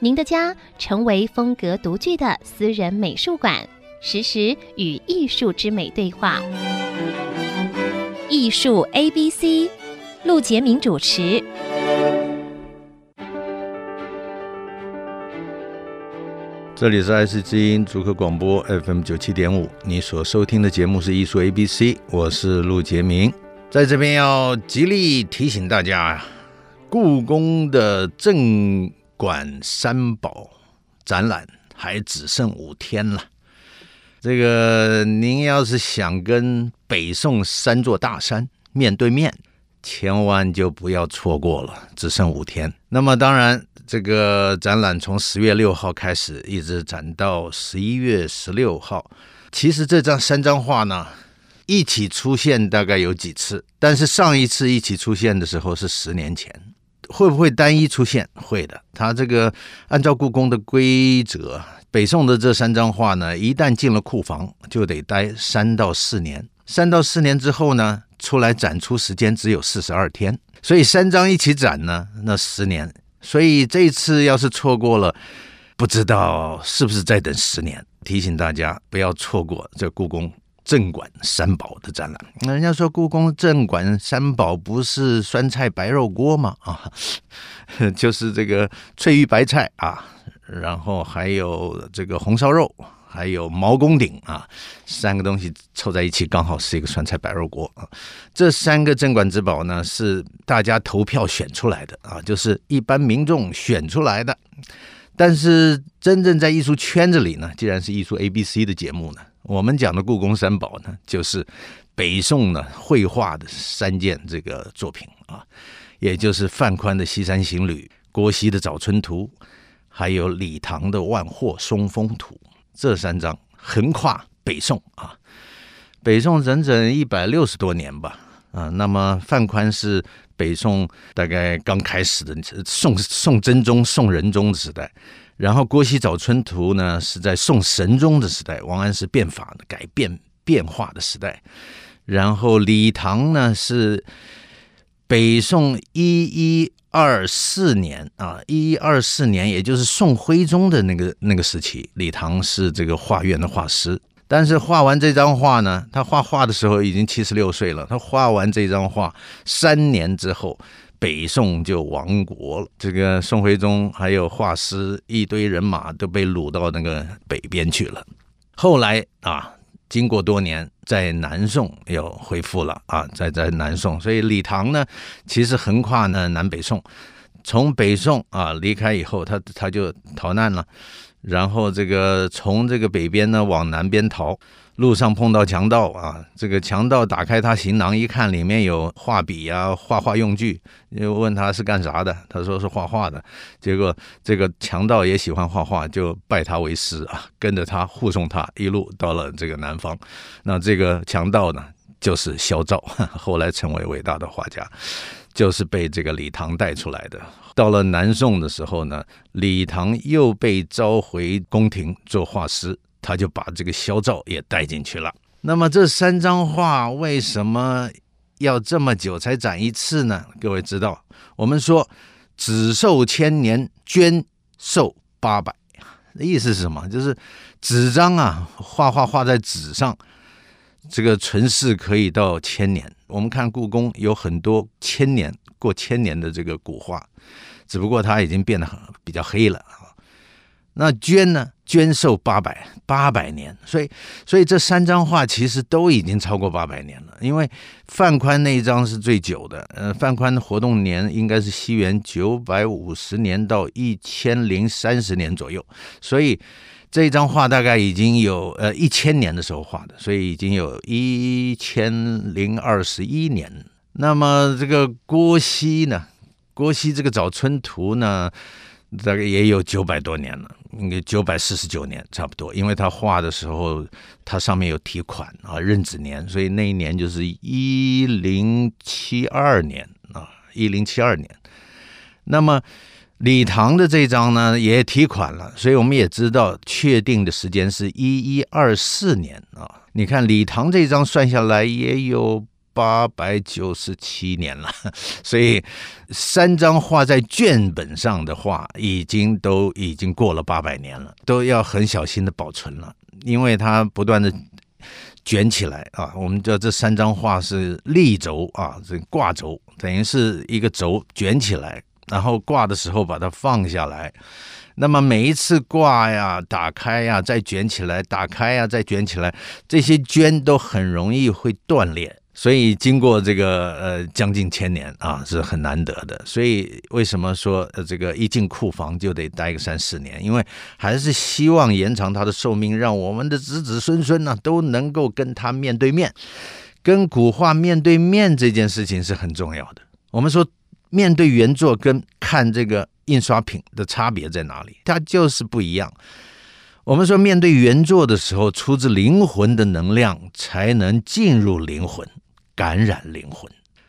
您的家成为风格独具的私人美术馆，时时与艺术之美对话。艺术 ABC， 陆杰明主持。这里是爱思之音竹科广播 FM 97.5， 你所收听的节目是艺术 ABC， 我是陆杰明。在这边要极力提醒大家，故宫的镇馆三宝展览还只剩5天了。这个您要是想跟北宋3座大山面对面，千万就不要错过了，只剩5天。那么当然，这个展览从10月6号开始，一直展到11月16号。其实这3张画呢，一起出现大概有几次，但是上一次一起出现的时候是10年前。会不会单一出现？会的。它这个按照故宫的规则，北宋的这3张画呢，一旦进了库房就得待3到4年。3到4年之后呢，出来展出时间只有42天，所以3张一起展呢，那10年。所以这一次要是错过了，不知道是不是再等10年。提醒大家不要错过这故宫镇馆三宝的展览。那人家说故宫镇馆三宝不是酸菜白肉锅吗？就是这个翠玉白菜啊，然后还有这个红烧肉，还有毛公鼎啊，3个东西凑在一起刚好是一个酸菜白肉锅啊。这3个镇馆之宝呢，是大家投票选出来的啊，就是一般民众选出来的。但是真正在艺术圈子里呢，既然是艺术 ABC 的节目呢，我们讲的故宫三宝呢，就是北宋呢绘画的3件这个作品啊，也就是范宽的《西山行旅》、郭熙的《早春图》，还有李唐的《万壑松风图》。这3张横跨北宋啊，北宋整整160多年吧啊。那么范宽是北宋大概刚开始的宋真宗、宋仁宗的时代。然后郭熙《早春图》呢，是在宋神宗的时代，王安石变法的改变化的时代。然后李唐呢，是北宋1124年啊，1124年，也就是宋徽宗的那个时期，李唐是这个画院的画师。但是画完这张画呢，他画画的时候已经76岁了，他画完这张画3年之后，北宋就亡国了。这个宋徽宗还有画师一堆人马都被掳到那个北边去了。后来啊，经过多年，在南宋又恢复了啊，在南宋。所以李唐呢，其实横跨呢南北宋。从北宋啊离开以后，他就逃难了，然后这个从这个北边呢往南边逃，路上碰到强盗啊，这个强盗打开他行囊一看，里面有画笔啊、画用具，就问他是干啥的，他说是画画的。结果这个强盗也喜欢画画，就拜他为师啊，跟着他护送他一路到了这个南方。那这个强盗呢，就是萧照，后来成为伟大的画家，就是被这个李唐带出来的。到了南宋的时候呢，李唐又被召回宫廷做画师，他就把这个萧照也带进去了。那么这3张画为什么要这么久才展一次呢？各位知道，我们说只售1000年，捐售800，意思是什么？就是纸张啊，画在纸上，这个存世可以到1000年。我们看故宫有很多过千年的这个古画，只不过它已经变得比较黑了。那捐呢？捐寿800年，所以这3张画其实都已经超过800年了。因为范宽那一张是最久的，范宽的活动年应该是西元950年到1030年左右，所以这一张画大概已经有1000年的时候画的，所以已经有1021年。那么这个郭熙呢，郭熙这个《早春图》呢，大概也有900多年了，应该949年差不多。因为他画的时候，他上面有题款啊，壬子年，所以那一年就是1072年啊，1072年。那么李唐的这张呢，也题款了，所以我们也知道确定的时间是1124年啊。你看李唐这张算下来也有897年了，所以3张画在卷本上的画已经过了800年了，都要很小心的保存了，因为它不断的卷起来啊。我们知道这3张画是立轴啊，这挂轴等于是一个轴卷起来，然后挂的时候把它放下来，那么每一次挂呀、打开呀、再卷起来、打开呀、再卷起来，这些绢都很容易会断裂。所以经过这个将近1000年啊，是很难得的。所以为什么说这个一进库房就得待个3、4年？因为还是希望延长它的寿命，让我们的子子孙孙呢都能够跟它面对面，跟古画面对面这件事情是很重要的。我们说面对原作跟看这个印刷品的差别在哪里？它就是不一样。我们说面对原作的时候，出自灵魂的能量才能进入灵魂。感染灵魂，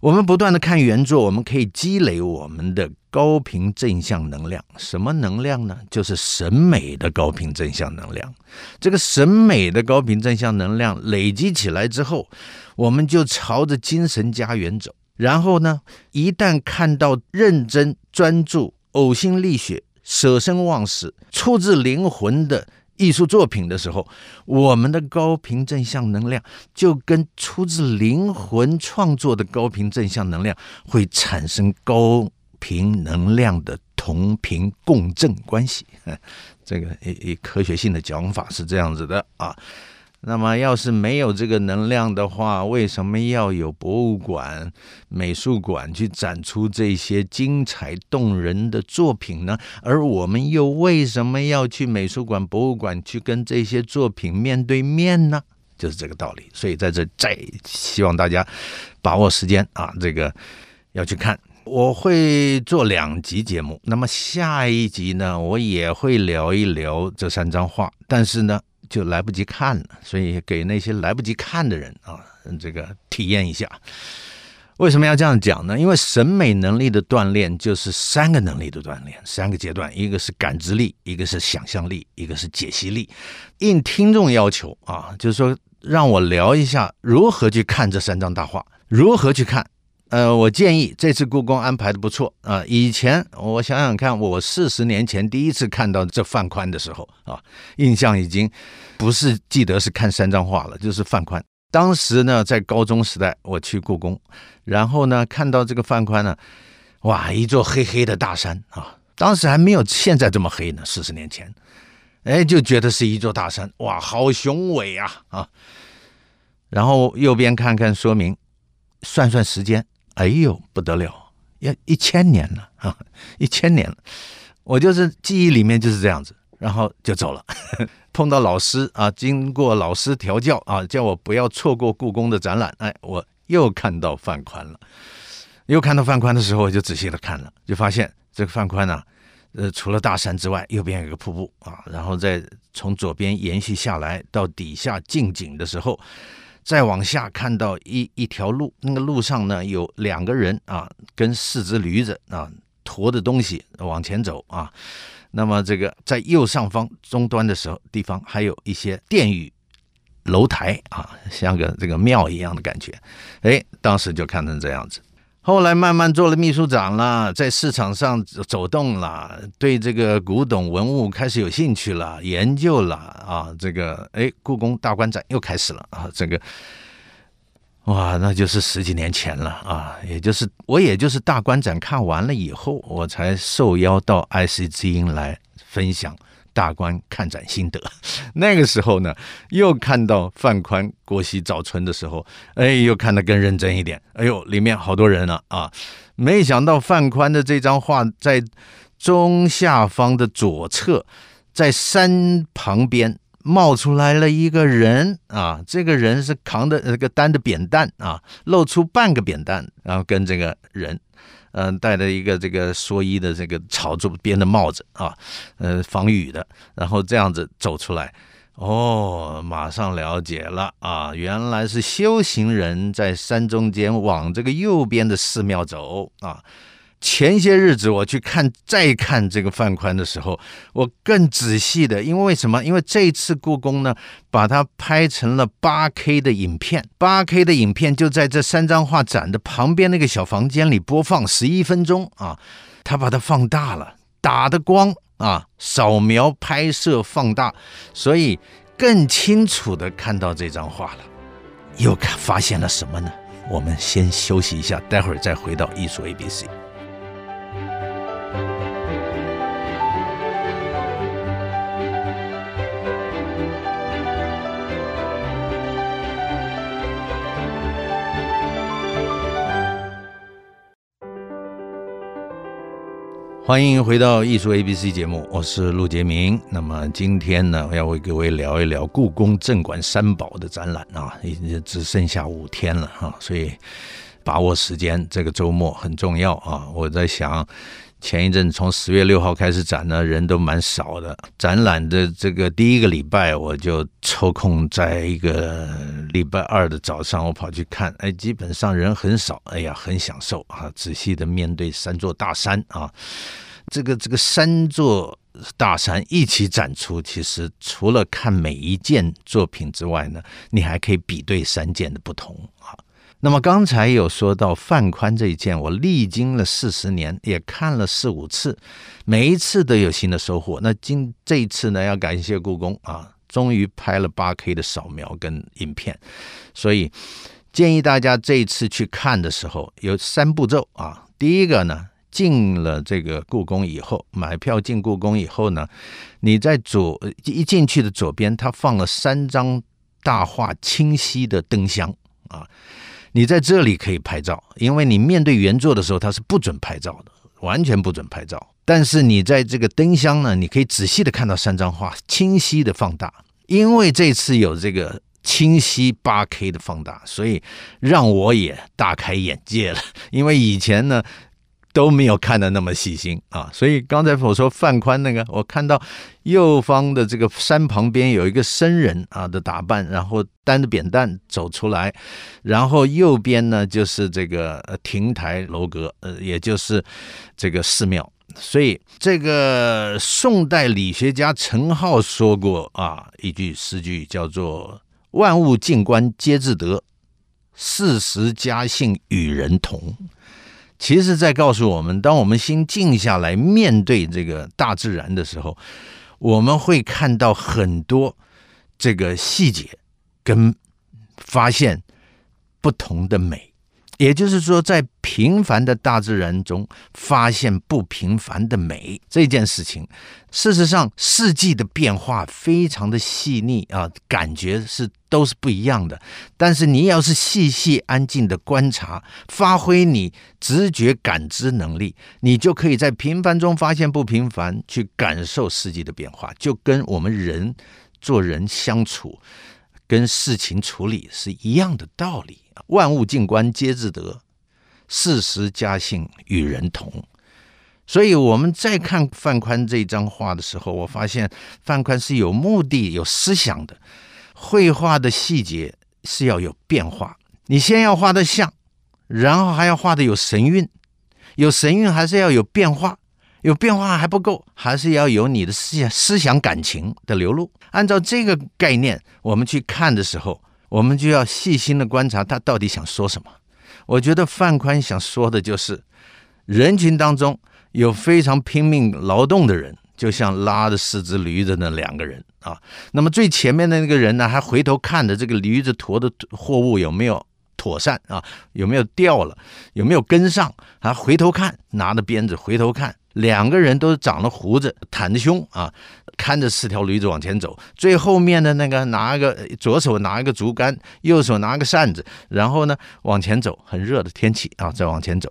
我们不断的看原作，我们可以积累我们的高频正向能量。什么能量呢？就是审美的高频正向能量。这个审美的高频正向能量累积起来之后，我们就朝着精神家园走。然后呢，一旦看到认真、专注、呕心沥血、舍身忘死、出自灵魂的艺术作品的时候，我们的高频正向能量就跟出自灵魂创作的高频正向能量会产生高频能量的同频共振关系。这个以科学性的讲法是这样子的啊。那么要是没有这个能量的话，为什么要有博物馆、美术馆去展出这些精彩动人的作品呢？而我们又为什么要去美术馆、博物馆去跟这些作品面对面呢？就是这个道理。所以在这再希望大家把握时间啊，这个要去看。我会做2集节目，那么下一集呢，我也会聊一聊这3张画，但是呢就来不及看了，所以给那些来不及看的人啊，这个体验一下。为什么要这样讲呢？因为审美能力的锻炼就是3个能力的锻炼，3个阶段，一个是感知力，一个是想象力，一个是解析力。应听众要求啊，就是说让我聊一下如何去看这3张大画，如何去看。我建议这次故宫安排的不错啊。以前我想想看，我40年前第一次看到这范宽的时候啊，印象已经不是记得是看3张画了，就是范宽。当时呢，在高中时代我去故宫，然后呢看到这个范宽呢，哇，一座黑黑的大山啊，当时还没有现在这么黑呢，40年前，哎，就觉得是一座大山，哇，好雄伟啊啊！然后右边看看说明，算算时间。哎呦，不得了，要1000年了啊！1000年了，我就是记忆里面就是这样子，然后就走了。碰到老师啊，经过老师调教啊，叫我不要错过故宫的展览。哎，我又看到范宽了。又看到范宽的时候，我就仔细的看了，就发现这个范宽呢，除了大山之外，右边有个瀑布啊，然后再从左边延续下来到底下近景的时候。再往下看到一条路，那个路上呢有2个人啊，跟4只驴子啊驮的东西往前走啊。那么这个在右上方终端的时候地方还有一些殿宇楼台啊，像个这个庙一样的感觉。哎，当时就看成这样子。后来慢慢做了秘书长了，在市场上走动了，对这个古董文物开始有兴趣了，研究了啊，这个哎，故宫大观展又开始了啊，这个哇，那就是10几年前了啊，也就是大观展看完了以后，我才受邀到 IC 之音来分享大观看展心得。那个时候呢，又看到范宽、郭熙、早春的时候，哎，又看得更认真一点。哎呦，里面好多人了啊！没想到范宽的这张画在中下方的左侧，在山旁边冒出来了一个人啊，这个人是扛着这个担的扁担啊，露出半个扁担，然后跟这个人。戴了一个这个蓑衣的这个草竹编的帽子啊，防雨的，然后这样子走出来。哦，马上了解了啊，原来是修行人在山中间往这个右边的寺庙走啊。前些日子我去看，再看这个范宽的时候，我更仔细的，因为为什么？因为这一次故宫呢，把它拍成了 8K 的影片， 8K 的影片就在这三张画展的旁边那个小房间里播放11分钟啊，他把它放大了，打的光啊，扫描、拍摄、放大，所以更清楚的看到这张画了。又发现了什么呢？我们先休息一下，待会儿再回到艺术 ABC。欢迎回到艺术 ABC 节目，我是陆杰明。那么今天呢，要为各位聊一聊故宫镇馆三宝的展览啊，已经只剩下5天了啊，所以把握时间，这个周末很重要啊。我在想，前一阵从10月6号开始展呢，人都蛮少的。展览的这个第一个礼拜，我就抽空在一个礼拜2的早上，我跑去看，哎，基本上人很少，哎呀，很享受啊，仔细的面对3座大山啊，这个3座大山一起展出，其实除了看每一件作品之外呢，你还可以比对3件的不同啊。那么刚才有说到范宽这一件，我历经了40年，也看了4、5次，每一次都有新的收获。那这一次呢，要感谢故宫啊，终于拍了 8K 的扫描跟影片。所以建议大家这一次去看的时候有3步骤啊。第一个呢，进了这个故宫以后，买票进故宫以后呢，你在一进去的左边，它放了3张大画清晰的灯箱啊。你在这里可以拍照，因为你面对原作的时候，它是不准拍照的，完全不准拍照。但是你在这个灯箱呢，你可以仔细的看到3张画清晰的放大。因为这次有这个清晰 8K 的放大，所以让我也大开眼界了。因为以前呢都没有看得那么细心啊，所以刚才我说范宽那个，我看到右方的这个山旁边有一个僧人啊的打扮，然后担着扁担走出来，然后右边呢就是这个亭台楼阁，也就是这个寺庙。所以这个宋代理学家陈浩说过啊一句诗句，叫做万物静观皆自得，四时佳兴与人同。其实在告诉我们，当我们心静下来面对这个大自然的时候，我们会看到很多这个细节跟发现不同的美。也就是说，在平凡的大自然中发现不平凡的美这件事情，事实上四季的变化非常的细腻啊，感觉都是不一样的。但是你要是细细安静的观察，发挥你直觉感知能力，你就可以在平凡中发现不平凡，去感受四季的变化，就跟我们人做人相处跟事情处理是一样的道理。万物静观皆自得，四时佳兴与人同。所以我们在看范宽这张画的时候，我发现范宽是有目的有思想的，绘画的细节是要有变化，你先要画得像，然后还要画得有神韵，有神韵还是要有变化，有变化还不够，还是要有你的思想感情的流露。按照这个概念，我们去看的时候，我们就要细心的观察他到底想说什么。我觉得范宽想说的就是，人群当中有非常拼命劳动的人，就像拉着4只驴的那2个人啊。那么最前面的那个人呢，还回头看着这个驴子驮的货物有没有妥善啊，有没有掉了，有没有跟上，还回头看，拿着鞭子回头看。2个人都长了胡子，袒着胸啊，看着4条驴子往前走。最后面的那个左手拿一个竹竿，右手拿一个扇子，然后呢往前走。很热的天气啊，再往前走。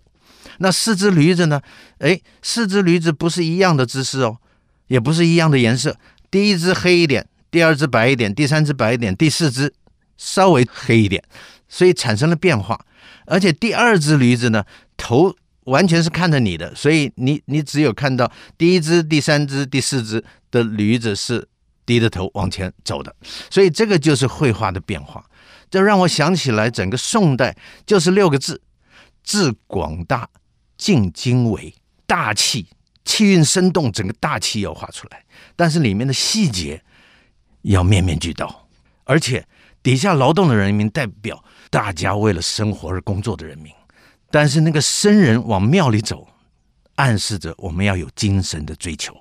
那4只驴子呢？哎，4只驴子不是一样的姿势哦，也不是一样的颜色。第一只黑一点，第二只白一点，第三只白一点，第四只稍微黑一点，所以产生了变化。而且第2只驴子呢，头完全是看着你的，所以你只有看到第一只、第三只、第四只的驴子是低着头往前走的，所以这个就是绘画的变化。这让我想起来，整个宋代就是六个字：致广大，尽精微，大气，气韵生动，整个大气要画出来，但是里面的细节要面面俱到，而且底下劳动的人民代表大家为了生活而工作的人民。但是那个僧人往庙里走，暗示着我们要有精神的追求。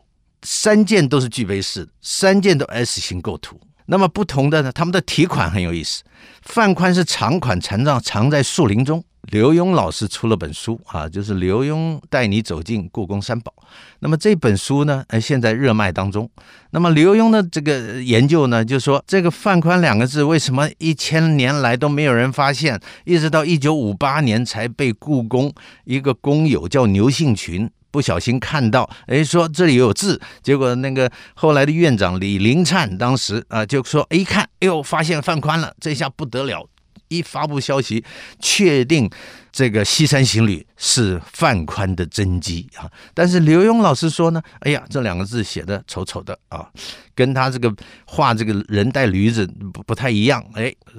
三件都是具备式的，三件都 S 型构图。那么不同的呢，他们的题款很有意思。范宽是长款藏在树林中。刘墉老师出了本书啊，就是《刘墉带你走进故宫三宝》。那么这本书呢，现在热卖当中。那么刘墉的这个研究呢，就说这个范宽两个字为什么1000年来都没有人发现，一直到1958年才被故宫一个工友叫牛信群不小心看到，说这里有字，结果那个后来的院长李林灿当时啊就说一看，发现范宽了，这下不得了。一发布消息，确定这个《西山行旅》是范宽的真迹啊！但是刘墉老师说呢，这两个字写的丑丑的啊，跟他这个画这个人带驴子不太一样，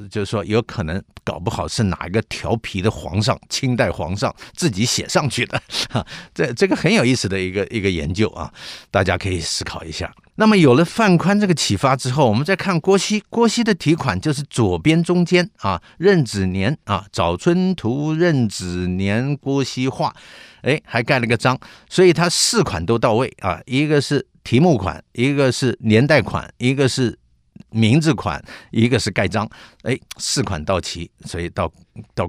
就是说有可能搞不好是哪一个调皮的皇上，清代皇上自己写上去的啊！这个很有意思的一个研究啊，大家可以思考一下。那么有了范宽这个启发之后，我们再看郭熙。郭熙的题款就是左边中间啊，壬子年啊，早春图壬子年郭熙画，还盖了个章，所以他四款都到位啊，一个是题目款，一个是年代款，一个是名字款，一个是盖章，四款到齐，所以到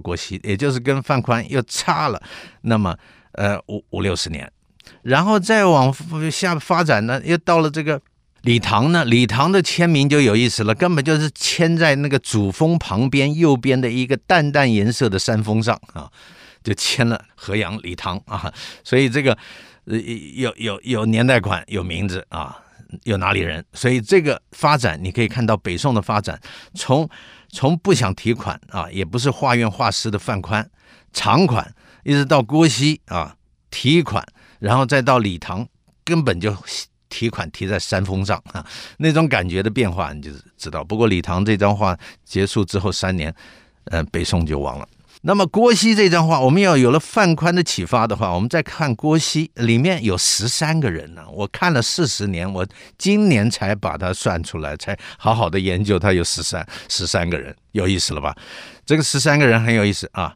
郭熙，也就是跟范宽又差了那么5-60年。然后再往下发展呢，又到了这个李唐呢，李唐的签名就有意思了，根本就是签在那个主峰旁边右边的一个淡淡颜色的山峰上啊，就签了河阳李唐啊，所以这个有年代款，有名字啊，有哪里人，所以这个发展你可以看到北宋的发展，从不想题款啊，也不是画院画师的范宽长款，一直到郭熙啊题款。然后再到李唐，根本就题款题在山峰上啊，那种感觉的变化你就知道。不过李唐这张画结束之后3年，北宋就亡了。那么郭熙这张画，我们要有了范宽的启发的话，我们再看郭熙，里面有13个人呢。我看了40年，我今年才把它算出来，才好好的研究它有13个人，有意思了吧？这个13个人很有意思啊。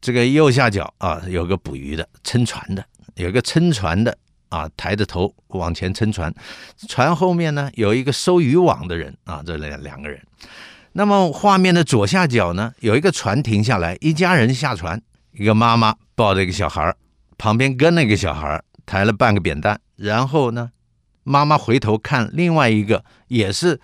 这个右下角啊，有个捕鱼的、撑船的。有个撑船的啊，抬着头往前撑船，船后面呢有一个收渔网的人啊，这两个人。那么画面的左下角呢，有一个船停下来，一家人下船，一个妈妈抱着一个小孩，旁边跟了一个小孩，抬了半个扁担，然后呢，妈妈回头看另外一个也是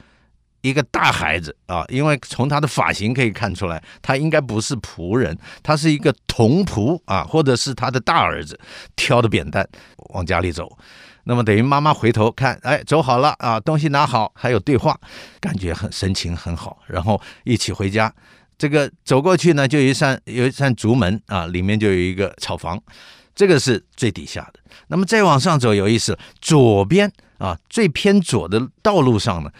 一个大孩子啊，因为从他的发型可以看出来，他应该不是仆人，他是一个童仆啊，或者是他的大儿子挑的扁担往家里走。那么等于妈妈回头看，走好了啊，东西拿好，还有对话，感觉神情很好，然后一起回家。这个走过去呢，就有一扇竹门啊，里面就有一个草房，这个是最底下的。那么再往上走有意思，左边啊，最偏左的道路上呢，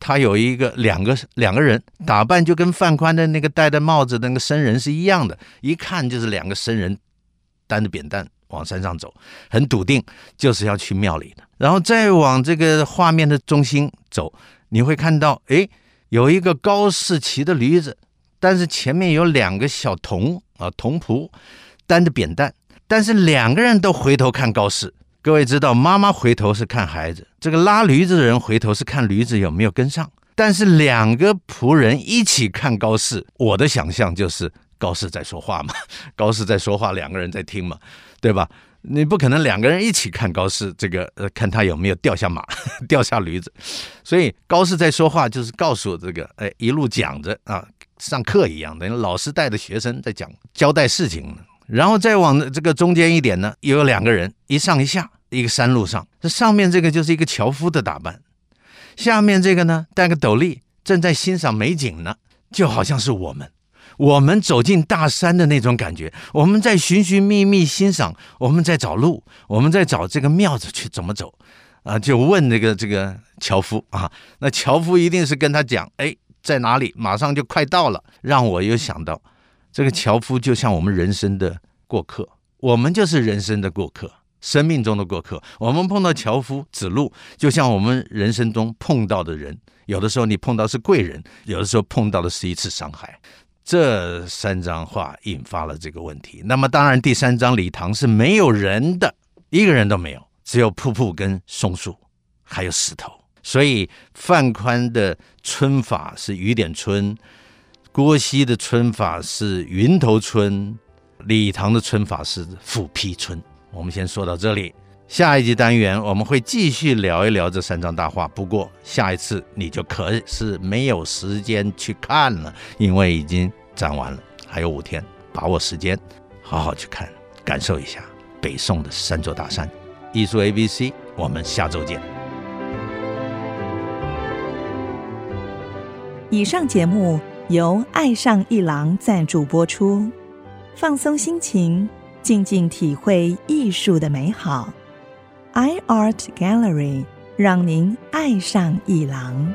他有一个两个人，打扮就跟范宽的那个戴着帽子的那个僧人是一样的，一看就是两个僧人担着扁担往山上走，很笃定就是要去庙里的。然后再往这个画面的中心走，你会看到有一个高士骑的驴子，但是前面有2个小童仆担着扁担，但是2个人都回头看高士。各位知道，妈妈回头是看孩子，这个拉驴子的人回头是看驴子有没有跟上，但是2个仆人一起看高士，我的想象就是高士在说话嘛，高士在说话，2个人在听嘛，对吧？你不可能2个人一起看高士，这个看他有没有掉下马，掉下驴子。所以高士在说话，就是告诉这个一路讲着啊，上课一样，等于老师带着学生在讲交代事情呢。然后再往这个中间一点呢，有2个人，一上一下，一个山路上，这上面这个就是一个樵夫的打扮，下面这个呢戴个斗笠，正在欣赏美景呢，就好像是我们。我们走进大山的那种感觉，我们在寻寻觅觅欣赏，我们在找路，我们在找这个庙子去怎么走啊？就问这个樵夫啊，那樵夫一定是跟他讲，哎，在哪里？马上就快到了。让我又想到，这个樵夫就像我们人生的过客，我们就是人生的过客。生命中的过客，我们碰到樵夫指路，就像我们人生中碰到的人，有的时候你碰到是贵人，有的时候碰到的是一次伤害。这三张画引发了这个问题。那么当然第三张礼堂是没有人的，一个人都没有，只有瀑布跟松树还有石头。所以范宽的春法是雨点春，郭熙的春法是云头春，礼堂的春法是斧劈春。我们先说到这里，下一集单元我们会继续聊一聊这三张大画，不过下一次你就可是没有时间去看了，因为已经展完了，还有5天，把握时间好好去看，感受一下北宋的三座大山。艺术 ABC， 我们下周见。以上节目由爱上一郎赞助播出，放松心情，静静体会艺术的美好，iArt Gallery 让您爱上一郎。